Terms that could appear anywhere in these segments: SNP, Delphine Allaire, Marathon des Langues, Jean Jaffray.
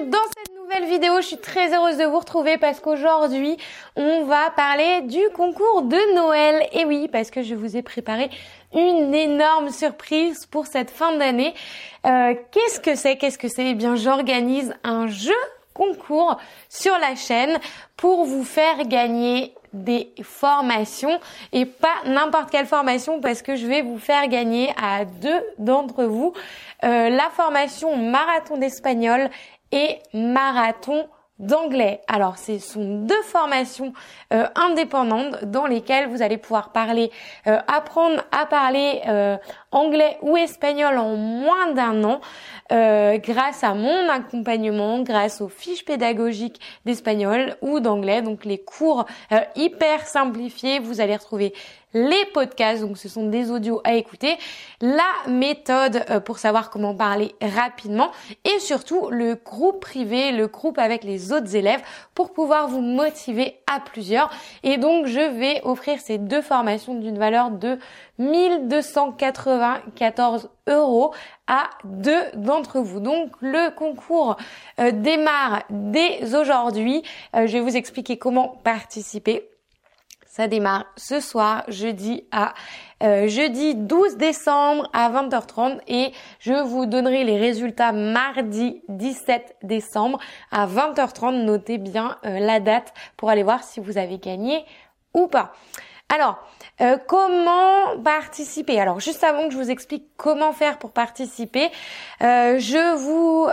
bienvenue dans cette nouvelle vidéo. Je suis très heureuse de vous retrouver parce qu'aujourd'hui, on va parler du concours de Noël. Et oui, parce que je vous ai préparé une énorme surprise pour cette fin d'année. Qu'est-ce que c'est? Eh bien, j'organise un jeu concours sur la chaîne pour vous faire gagner des formations, et pas n'importe quelle formation, parce que je vais vous faire gagner à deux d'entre vous la formation marathon d'espagnol et marathon d'anglais. Alors ce sont deux formations indépendantes dans lesquelles vous allez pouvoir parler, apprendre à parler anglais ou espagnol en moins d'un an grâce à mon accompagnement, grâce aux fiches pédagogiques d'espagnol ou d'anglais, donc les cours hyper simplifiés. Vous allez retrouver les podcasts, donc ce sont des audios à écouter, la méthode pour savoir comment parler rapidement et surtout le groupe privé, le groupe avec les autres élèves pour pouvoir vous motiver à plusieurs. Et donc je vais offrir ces deux formations d'une valeur de 1294 € à deux d'entre vous. Donc le concours démarre dès aujourd'hui. Je vais vous expliquer comment participer. Ça démarre ce soir, jeudi 12 décembre à 20h30, et je vous donnerai les résultats mardi 17 décembre à 20h30. Notez bien la date pour aller voir si vous avez gagné ou pas. Alors, comment participer? Alors, juste avant que je vous explique comment faire pour participer, je vous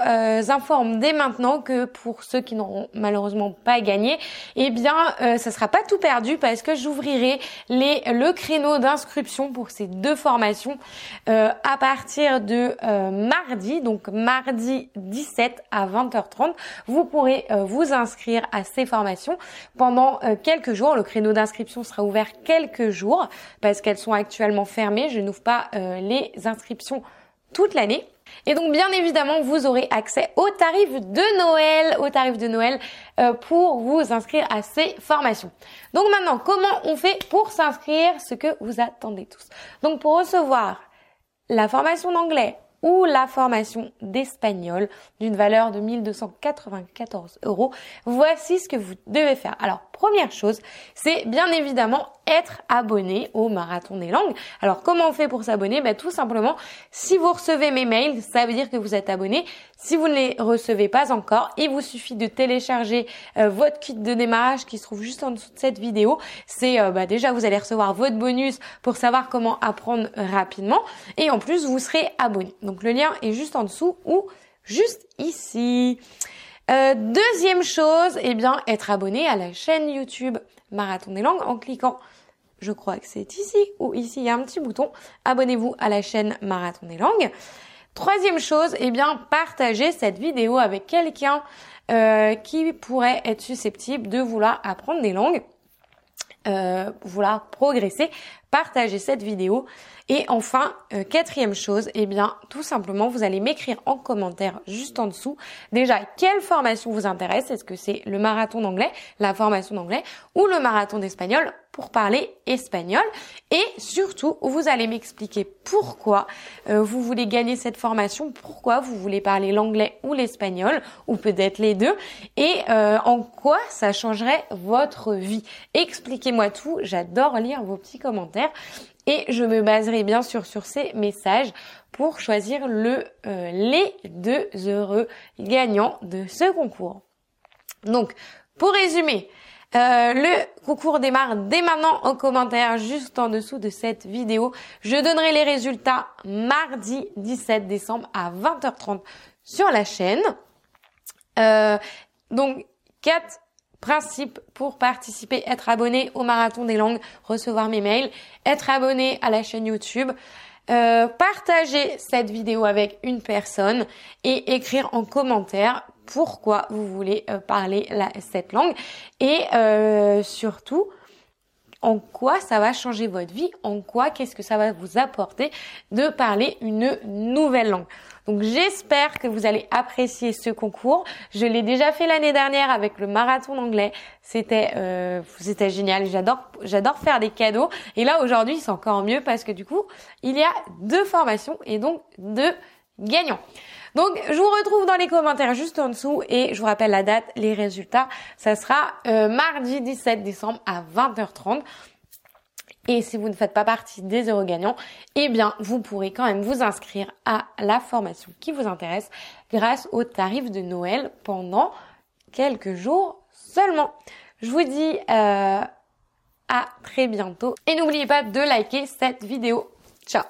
informe dès maintenant que pour ceux qui n'auront malheureusement pas gagné, eh bien, ça sera pas tout perdu, parce que j'ouvrirai le créneau d'inscription pour ces deux formations à partir de mardi, donc mardi 17 à 20h30. Vous pourrez vous inscrire à ces formations pendant quelques jours. Le créneau d'inscription sera ouvert quelques jours parce qu'elles sont actuellement fermées. Je n'ouvre pas les inscriptions toute l'année. Et donc bien évidemment, vous aurez accès aux tarifs de Noël, pour vous inscrire à ces formations. Donc maintenant, comment on fait pour s'inscrire? Ce que vous attendez tous. Donc pour recevoir la formation d'anglais ou la formation d'espagnol d'une valeur de 1294 €. Voici ce que vous devez faire. Alors, première chose, c'est bien évidemment être abonné au Marathon des Langues. Alors, comment on fait pour s'abonner? Tout simplement, si vous recevez mes mails, ça veut dire que vous êtes abonné. Si vous ne les recevez pas encore, il vous suffit de télécharger votre kit de démarrage qui se trouve juste en dessous de cette vidéo. C'est déjà, vous allez recevoir votre bonus pour savoir comment apprendre rapidement, et en plus, vous serez abonné. Donc le lien est juste en dessous ou juste ici. Deuxième chose, être abonné à la chaîne YouTube Marathon des Langues en cliquant, je crois que c'est ici ou ici, il y a un petit bouton. Abonnez-vous à la chaîne Marathon des Langues. Troisième chose, partagez cette vidéo avec quelqu'un qui pourrait être susceptible de vouloir apprendre des langues, vouloir progresser. Partagez cette vidéo. Et enfin, quatrième chose, tout simplement, vous allez m'écrire en commentaire juste en dessous déjà quelle formation vous intéresse. Est-ce que c'est le marathon d'anglais, la formation d'anglais, ou le marathon d'espagnol pour parler espagnol? Et surtout, vous allez m'expliquer pourquoi vous voulez gagner cette formation, pourquoi vous voulez parler l'anglais ou l'espagnol, ou peut-être les deux, et en quoi ça changerait votre vie. Expliquez-moi tout, j'adore lire vos petits commentaires. Et je me baserai bien sûr sur ces messages pour choisir les deux heureux gagnants de ce concours. Donc, pour résumer, le concours démarre dès maintenant. En commentaire juste en dessous de cette vidéo, je donnerai les résultats mardi 17 décembre à 20h30 sur la chaîne. Donc, 4 principes pour participer: être abonné au Marathon des Langues, recevoir mes mails, être abonné à la chaîne YouTube, partager cette vidéo avec une personne et écrire en commentaire pourquoi vous voulez parler cette langue, et surtout en quoi ça va changer votre vie, qu'est-ce que ça va vous apporter de parler une nouvelle langue. Donc j'espère que vous allez apprécier ce concours. Je l'ai déjà fait l'année dernière avec le marathon d'anglais. C'était génial. J'adore faire des cadeaux. Et là aujourd'hui, c'est encore mieux parce que du coup, il y a deux formations et donc deux gagnant. Donc, je vous retrouve dans les commentaires juste en dessous et je vous rappelle la date, les résultats. Ça sera mardi 17 décembre à 20h30. Et si vous ne faites pas partie des 0 gagnants, eh bien, vous pourrez quand même vous inscrire à la formation qui vous intéresse grâce aux tarifs de Noël pendant quelques jours seulement. Je vous dis à très bientôt et n'oubliez pas de liker cette vidéo. Ciao!